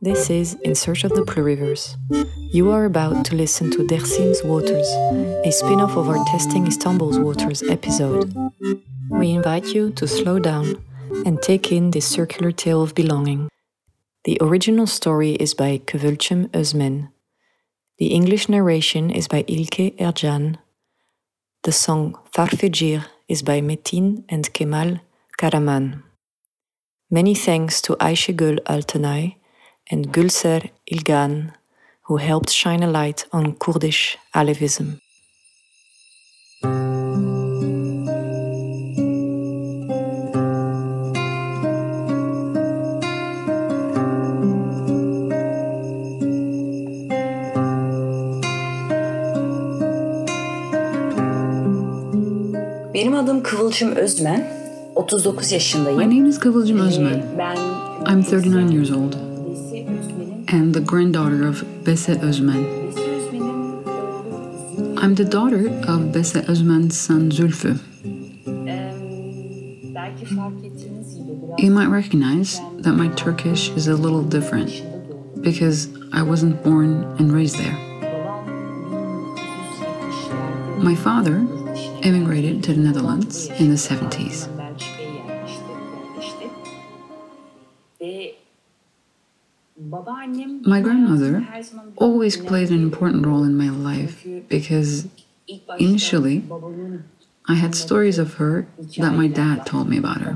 This is In Search of the Pluriverse. You are about to listen to Dersim's Waters, a spin-off of our Testing Istanbul's Waters episode. We invite you to slow down and take in this circular tale of belonging. The original story is by Kıvılcım Özmen. The English narration is by İlke Ercan. The song Ferfecir is by Metin and Kemal Kahraman. Many thanks to Ayşe Gül Altınay and Gülser İlgan, who helped shine a light on Kurdish Alevism. Benim adım Kıvılcım Özmen. 39 yaşındayım. My name is Kıvılcım Özmen. I'm 39 years old and the granddaughter of Besê Özmen. I'm the daughter of Besê Özmen's son Zülfü. You might recognize that my Turkish is a little different because I wasn't born and raised there. My father immigrated to the Netherlands in the 70s. My grandmother always played an important role in my life because initially I had stories of her that my dad told me about her.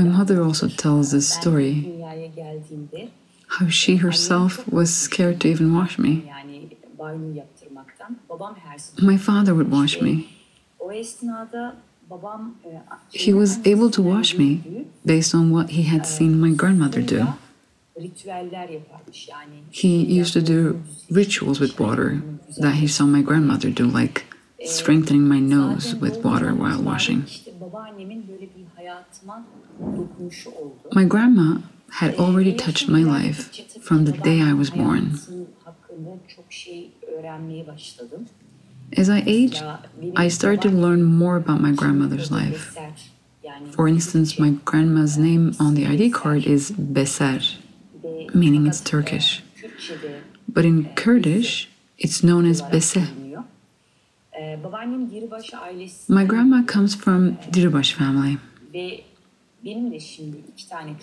My mother also tells this story, how she herself was scared to even wash me. My father would wash me. He was able to wash me based on what he had seen my grandmother do. He used to do rituals with water that he saw my grandmother do, like strengthening my nose with water while washing. My grandma had already touched my life from the day I was born. As I aged, I started to learn more about my grandmother's life. For instance, my grandma's name on the ID card is Besê, meaning it's Turkish. But in Kurdish, it's known as Besê. My grandma comes from Diribaş family.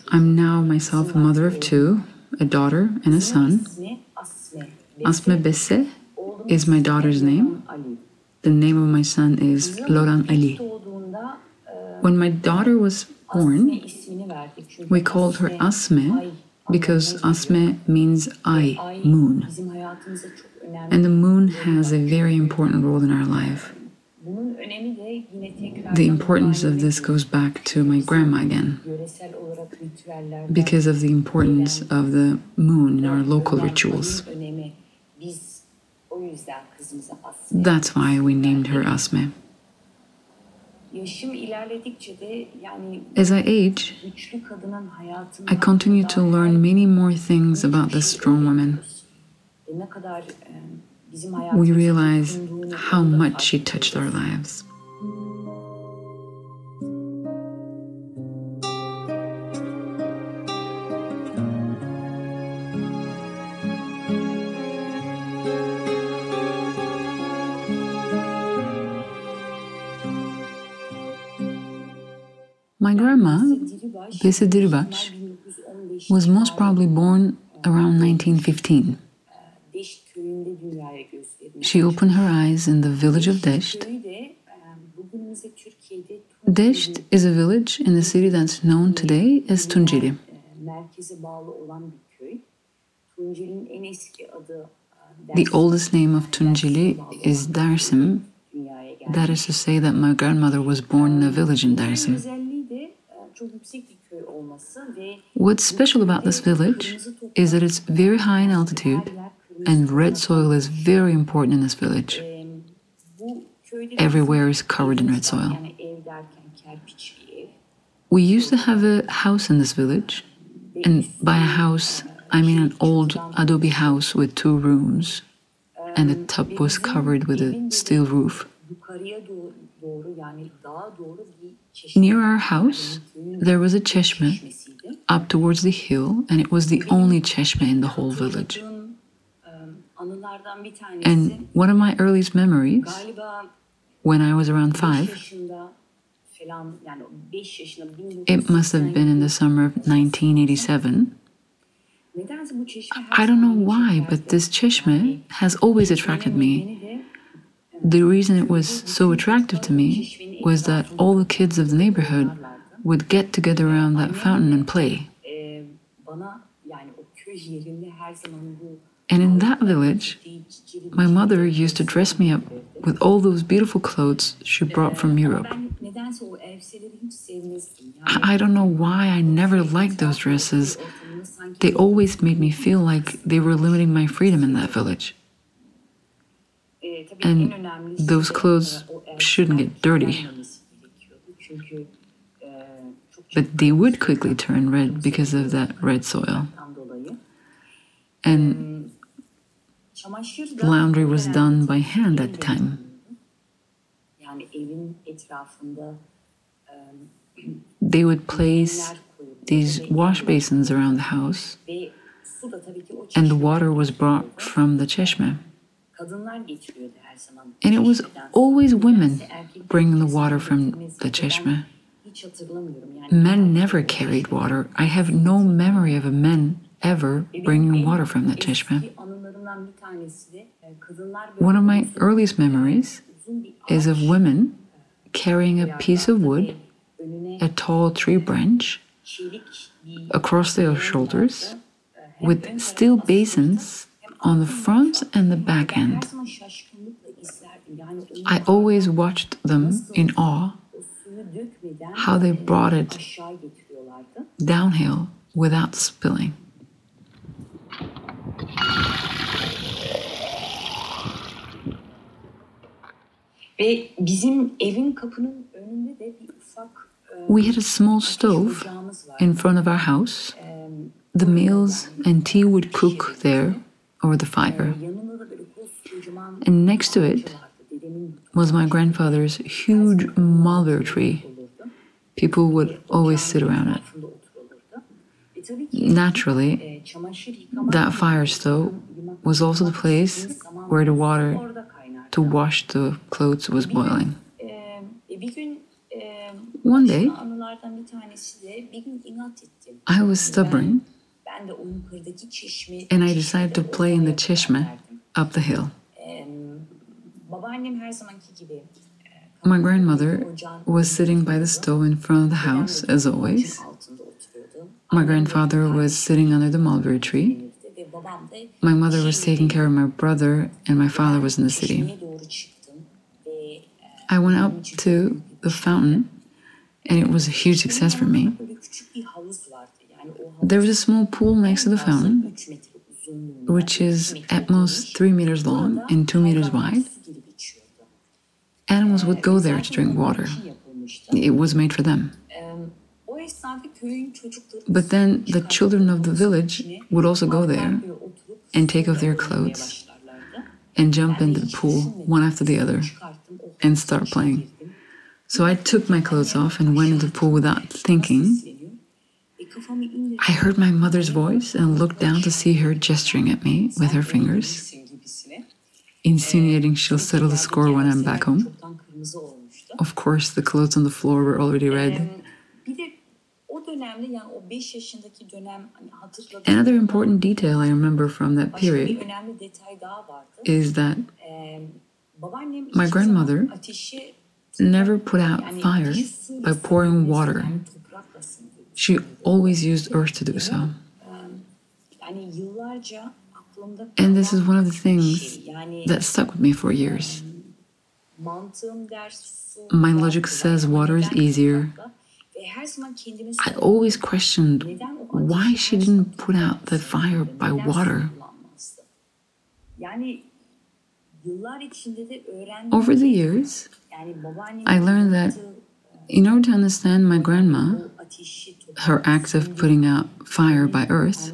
I'm now myself a mother of two, a daughter and a son. Asme Besê is my daughter's name. The name of my son is Loran Ali. When my daughter was born, we called her Asme because Asme means eye, moon. And the moon has a very important role in our life. The importance of this goes back to my grandma again, because of the importance of the moon in our local rituals. That's why we named her Asme. As I age, I continue to learn many more things about this strong woman. We realize how much she touched our lives. My grandma, Besê Diribaş, was most probably born around 1915. She opened her eyes in the village of Deşt. Deşt is a village in the city that's known today as Tunceli. The oldest name of Tunceli is Dersim. That is to say that my grandmother was born in a village in Dersim. What's special about this village is that it's very high in altitude, and red soil is very important in this village. Everywhere is covered in red soil. We used to have a house in this village, and by a house, I mean an old adobe house with two rooms. and the top was covered with a steel roof. Near our house, there was a çeşme up towards the hill, and it was the only çeşme in the whole village. And one of my earliest memories, when I was around 5, it must have been in the summer of 1987, I don't know why, but this çeşme has always attracted me. The reason it was so attractive to me was that all the kids of the neighborhood would get together around that fountain and play. And in that village, my mother used to dress me up with all those beautiful clothes she brought from Europe. I don't know why I never liked those dresses. They always made me feel like they were limiting my freedom in that village. And those clothes shouldn't get dirty. But they would quickly turn red because of that red soil. And laundry was done by hand at the time. They would place these wash basins around the house, and the water was brought from the çeşme. And it was always women bringing the water from the çeşme. Men never carried water. I have no memory of a man ever bringing water from that çeşme. One of my earliest memories is of women carrying a piece of wood, a tall tree branch, across their shoulders, with steel basins on the front and the back end. I always watched them in awe, how they brought it downhill without spilling. We had a small stove in front of our house. The meals and tea would cook there over the fire. And next to it was my grandfather's huge mulberry tree. People would always sit around it. Naturally, that fire stove was also the place where the water to wash the clothes was boiling. One day, I was stubborn, and I decided to play in the çeşme up the hill. My grandmother was sitting by the stove in front of the house, as always. My grandfather was sitting under the mulberry tree. My mother was taking care of my brother, and my father was in the city. I went up to the fountain, and it was a huge success for me. There was a small pool next to the fountain, which is at most 3 meters long and 2 meters wide. Animals would go there to drink water. It was made for them. But then the children of the village would also go there and take off their clothes and jump into the pool one after the other and start playing. So I took my clothes off and went into the pool without thinking. I heard my mother's voice and looked down to see her gesturing at me with her fingers, insinuating she'll settle the score when I'm back home. Of course, the clothes on the floor were already red. Another important detail I remember from that period is that my grandmother never put out fire by pouring water. She always used earth to do so. And this is one of the things that stuck with me for years. My logic says water is easier. I always questioned why she didn't put out the fire by water. Over the years, I learned that in order to understand my grandma, her act of putting out fire by earth,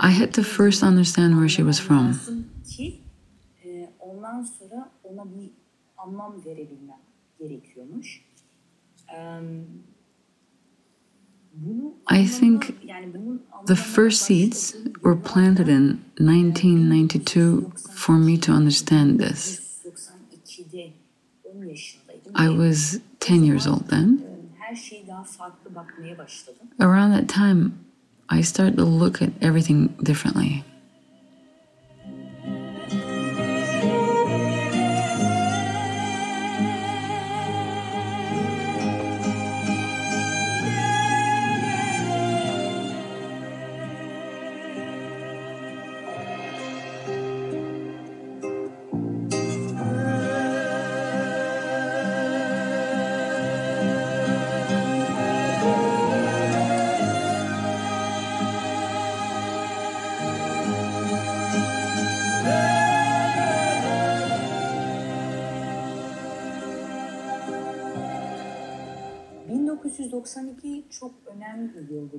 I had to first understand where she was from. ki ondan sonra ona bir anlam verebilmem gerekiyormuş. I think the first seeds were planted in 1992 for me to understand this. I was 10 years old then. Around that time, I started to look at everything differently.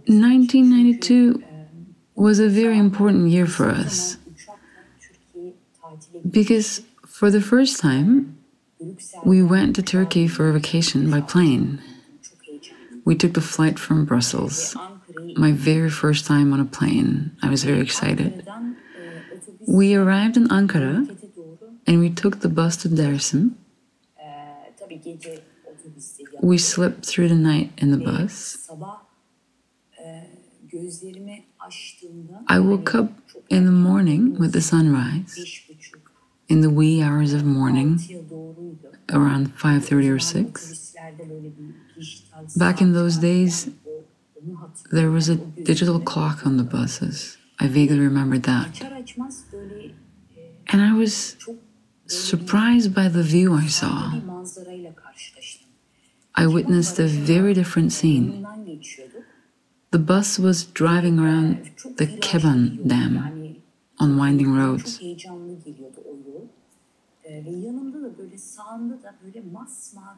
In 1992 was a very important year for us because for the first time we went to Turkey for a vacation by plane. We took the flight from Brussels, my very first time on a plane. I was very excited. We arrived in Ankara and we took the bus to Dersim. We slept through the night in the bus. I woke up in the morning with the sunrise, in the wee hours of morning, around 5:30 or 6. Back in those days, there was a digital clock on the buses. I vaguely remembered that. And I was surprised by the view I saw. I witnessed a very different scene. The bus was driving around the Keban Dam on winding roads.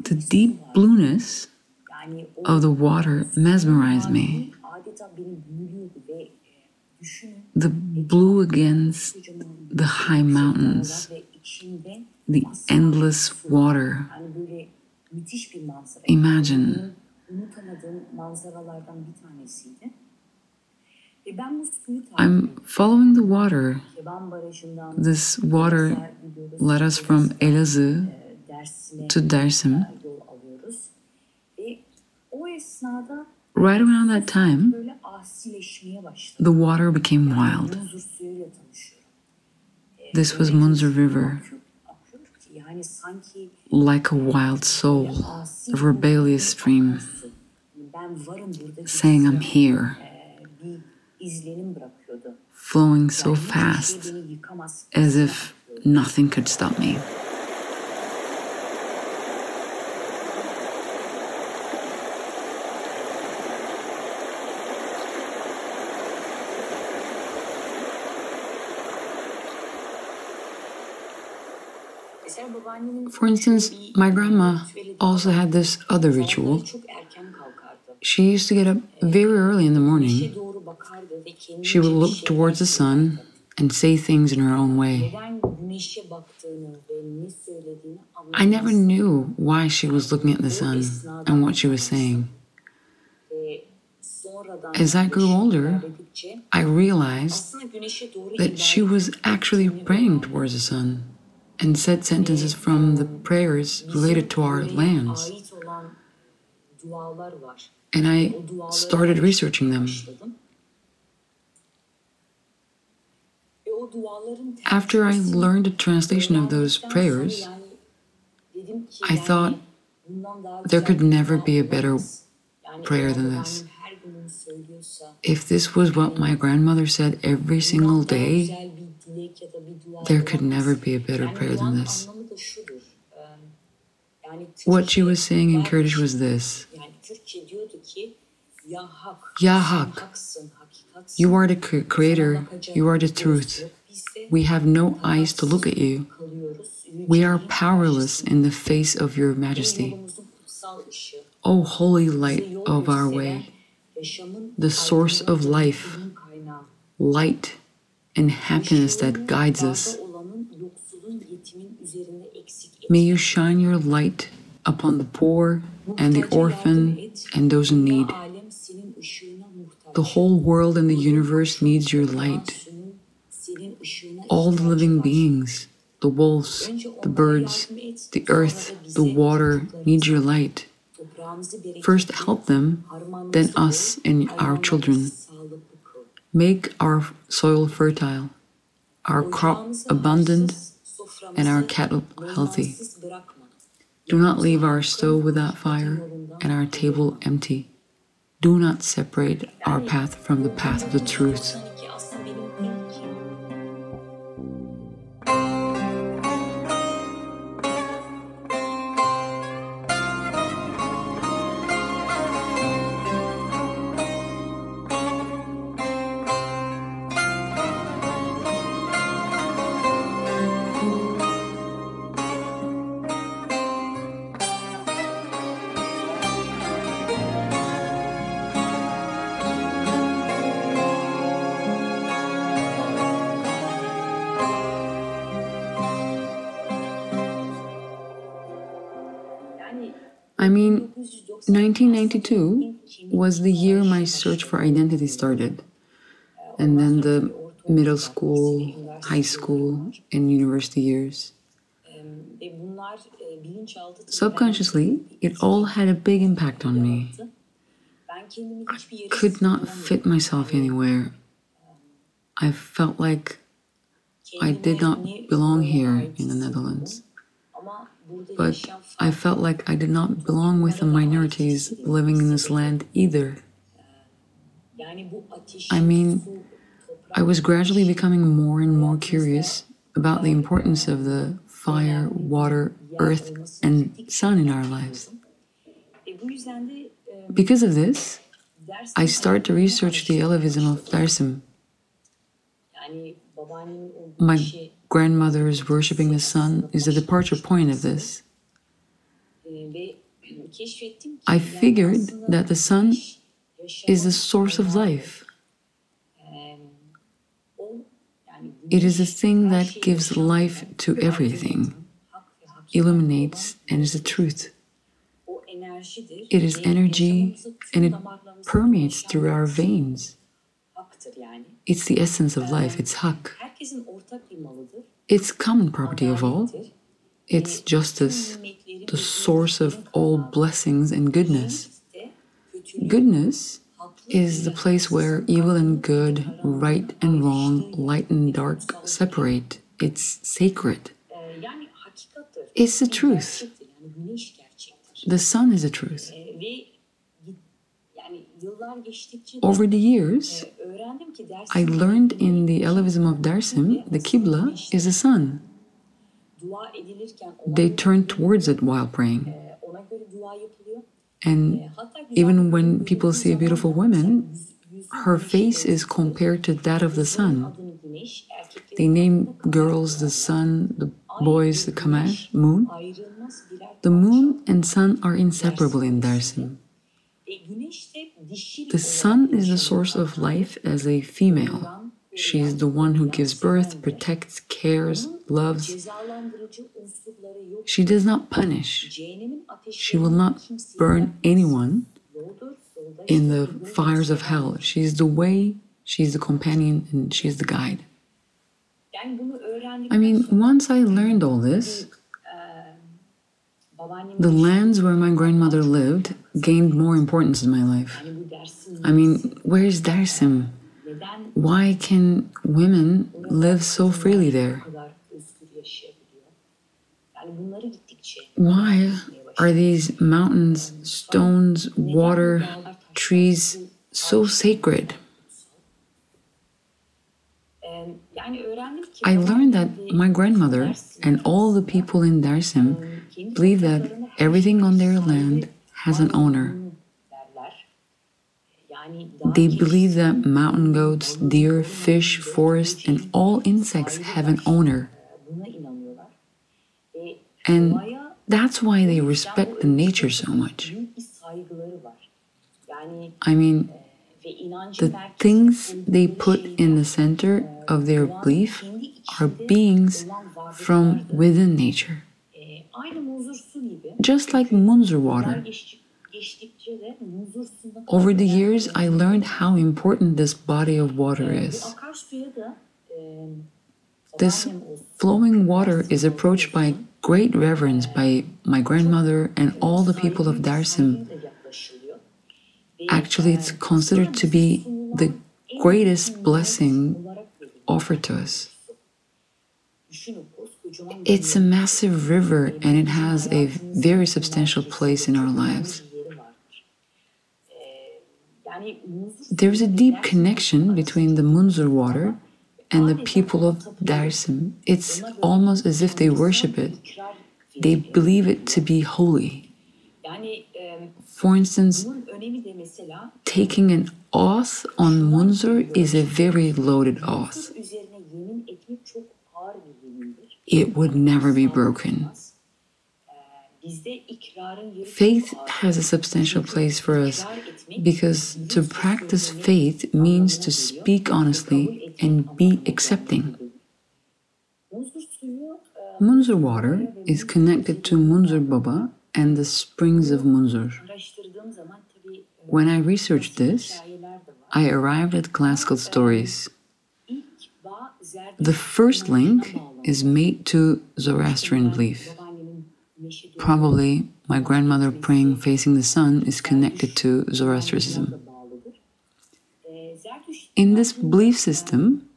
The deep blueness of the water mesmerized me. The blue against the high mountains, the endless water. Imagine. I'm following the water. This water led us from Elazığ to Dersim. Right around that time, the water became wild. This was Munzur River. Like a wild soul, a rebellious stream, saying I'm here, flowing so fast as if nothing could stop me. For instance, my grandma also had this other ritual. She used to get up very early in the morning. She would look towards the sun and say things in her own way. I never knew why she was looking at the sun and what she was saying. As I grew older, I realized that she was actually praying towards the sun and said sentences from the prayers related to our lands. And I started researching them. After I learned the translation of those prayers, I thought there could never be a better prayer than this. If this was what my grandmother said every single day, there could never be a better prayer than this. What she was saying in Kurdish was this: Ya Hak, you are the creator, you are the truth. We have no eyes to look at you. We are powerless in the face of your majesty. O holy light of our way, the source of life, light, and happiness that guides us, May you shine your light upon the poor and the orphan and those in need. The whole world and the universe needs your light. All the living beings, the wolves, the birds, the earth, the water, need your light. First help them, then us and our children. Make our soil fertile, our crop abundant, and our cattle healthy. Do not leave our stove without fire and our table empty. Do not separate our path from the path of the truth. I mean, 1992 was the year my search for identity started, and then the middle school, high school, and university years. Subconsciously, it all had a big impact on me. I could not fit myself anywhere. I felt like I did not belong here in the Netherlands. But I felt like I did not belong with the minorities living in this land either. I mean, I was gradually becoming more and more curious about the importance of the fire, water, earth, and sun in our lives. Because of this, I started to research the Alevism of Dersim. My grandmother's worshipping the sun is the departure point of this. I figured that the sun is the source of life. It is the thing that gives life to everything, illuminates, and is the truth. It is energy, and it permeates through our veins. It's the essence of life, it's hak. It's common property of all. It's justice, the source of all blessings and goodness. Goodness is the place where evil and good, right and wrong, light and dark separate. It's sacred. It's the truth. The sun is the truth. Over the years, I learned in the Alevism of Dersim, the Qibla is the sun. They turn towards it while praying. And even when people see a beautiful woman, her face is compared to that of the sun. They name girls the sun, the boys the kamer, moon. The moon and sun are inseparable in Dersim. The sun is the source of life as a female. She is the one who gives birth, protects, cares, loves. She does not punish. She will not burn anyone in the fires of hell. She is the way, she is the companion, and she is the guide. I mean, once I learned all this, the lands where my grandmother lived gained more importance in my life. I mean, where is Dersim? Why can women live so freely there? Why are these mountains, stones, water, trees so sacred? I learned that my grandmother and all the people in Dersim believe that everything on their land has an owner. They believe that mountain goats, deer, fish, forest, and all insects have an owner. And that's why they respect the nature so much. I mean, the things they put in the center of their belief are beings from within nature. Just like Munzur water. Over the years, I learned how important this body of water is. This flowing water is approached by great reverence by my grandmother and all the people of Dersim. Actually, it's considered to be the greatest blessing offered to us. It's a massive river and it has a very substantial place in our lives. There is a deep connection between the Munzur water and the people of Dersim. It's almost as if they worship it. They believe it to be holy. For instance, taking an oath on Munzur is a very loaded oath. It would never be broken. Faith has a substantial place for us because to practice faith means to speak honestly and be accepting. Munzur water is connected to Munzur Baba and the springs of Munzur. When I researched this, I arrived at classical stories. The first link is made to Zoroastrian belief. Probably, my grandmother praying facing the sun is connected to Zoroastrianism. In this belief system,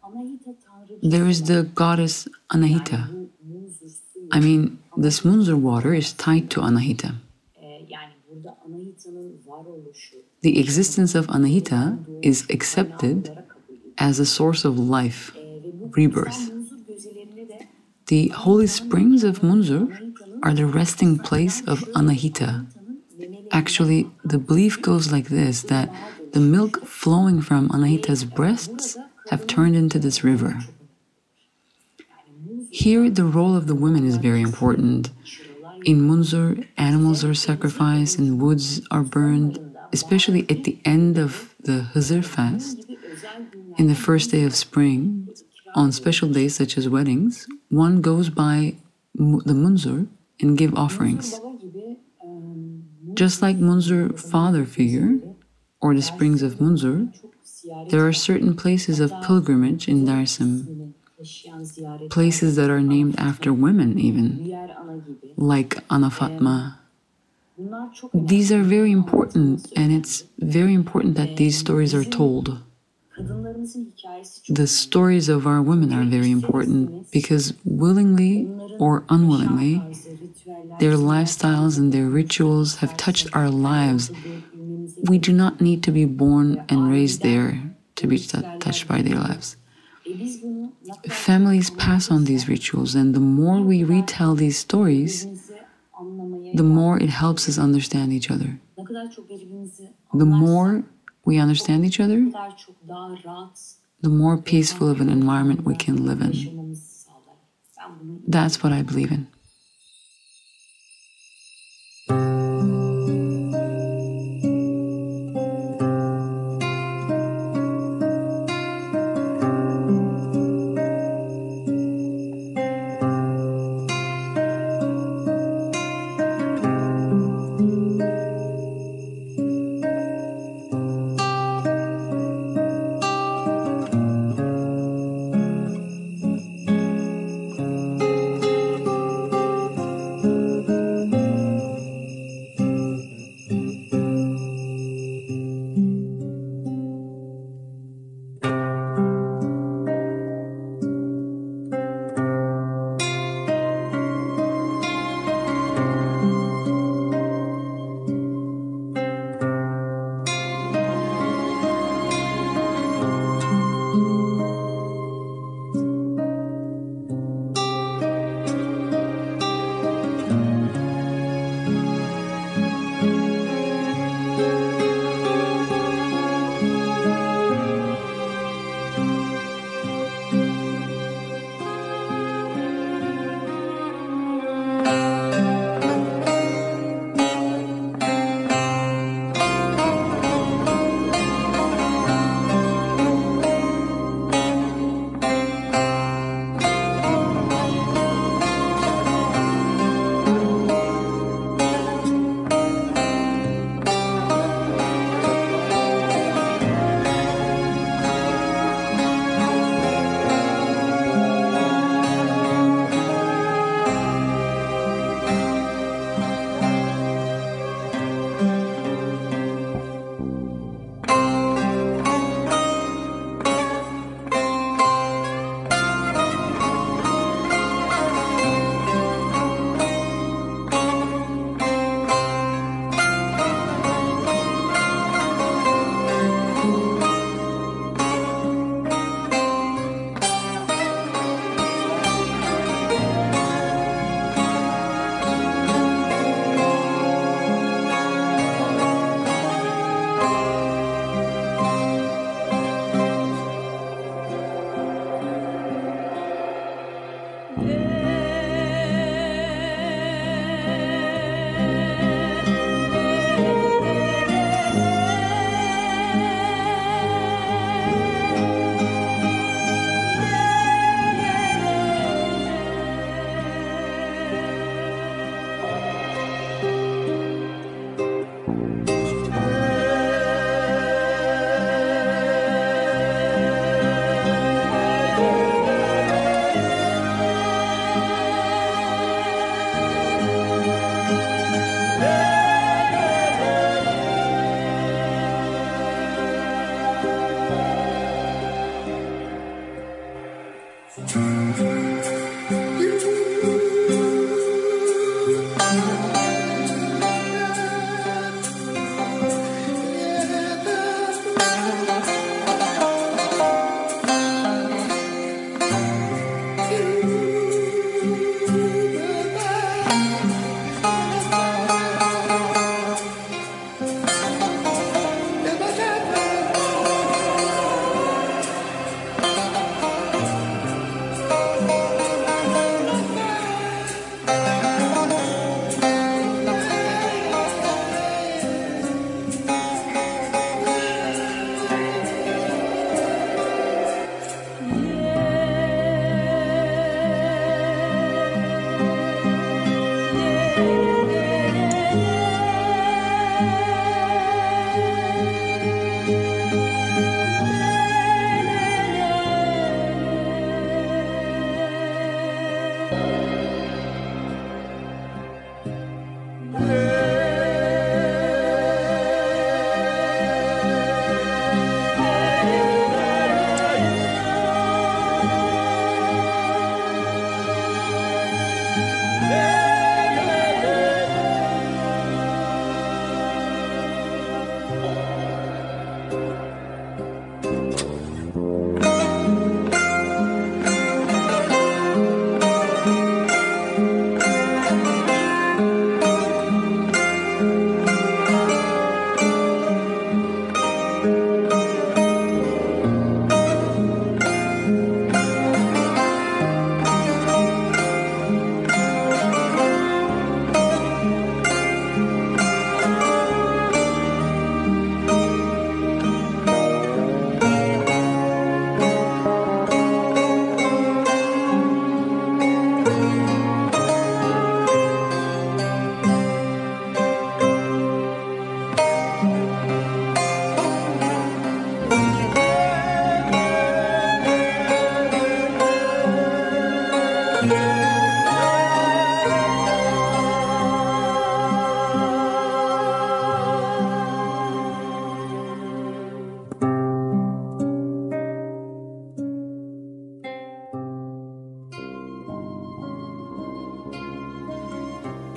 there is the goddess Anahita. This Munzur water is tied to Anahita. The existence of Anahita is accepted as a source of life, rebirth. The holy springs of Munzur are the resting place of Anahita. Actually, the belief goes like this, that the milk flowing from Anahita's breasts have turned into this river. Here, the role of the women is very important. In Munzur, animals are sacrificed and woods are burned, especially at the end of the Hazir fast, in the first day of spring, on special days such as weddings, one goes by the Munzur and give offerings. Just like Munzur father figure, or the springs of Munzur, there are certain places of pilgrimage in Dersim, places that are named after women even, like Ana Fatma. These are very important, and it's very important that these stories are told. The stories of our women are very important because willingly or unwillingly, their lifestyles and their rituals have touched our lives. We do not need to be born and raised there to be touched by their lives. Families pass on these rituals, and the more we retell these stories, the more it helps us understand each other. The more we understand each other, the more peaceful of an environment we can live in. That's what I believe in.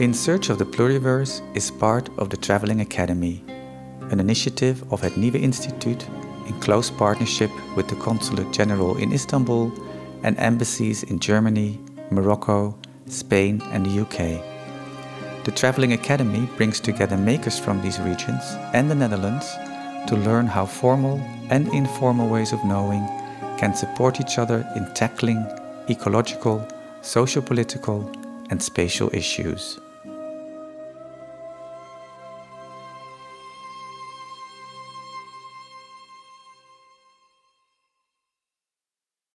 In Search of the Pluriverse is part of the Travelling Academy, an initiative of Het Nieuwe Instituut in close partnership with the Consulate General in Istanbul and embassies in Germany, Morocco, Spain and the UK. The Travelling Academy brings together makers from these regions and the Netherlands to learn how formal and informal ways of knowing can support each other in tackling ecological, socio-political and spatial issues.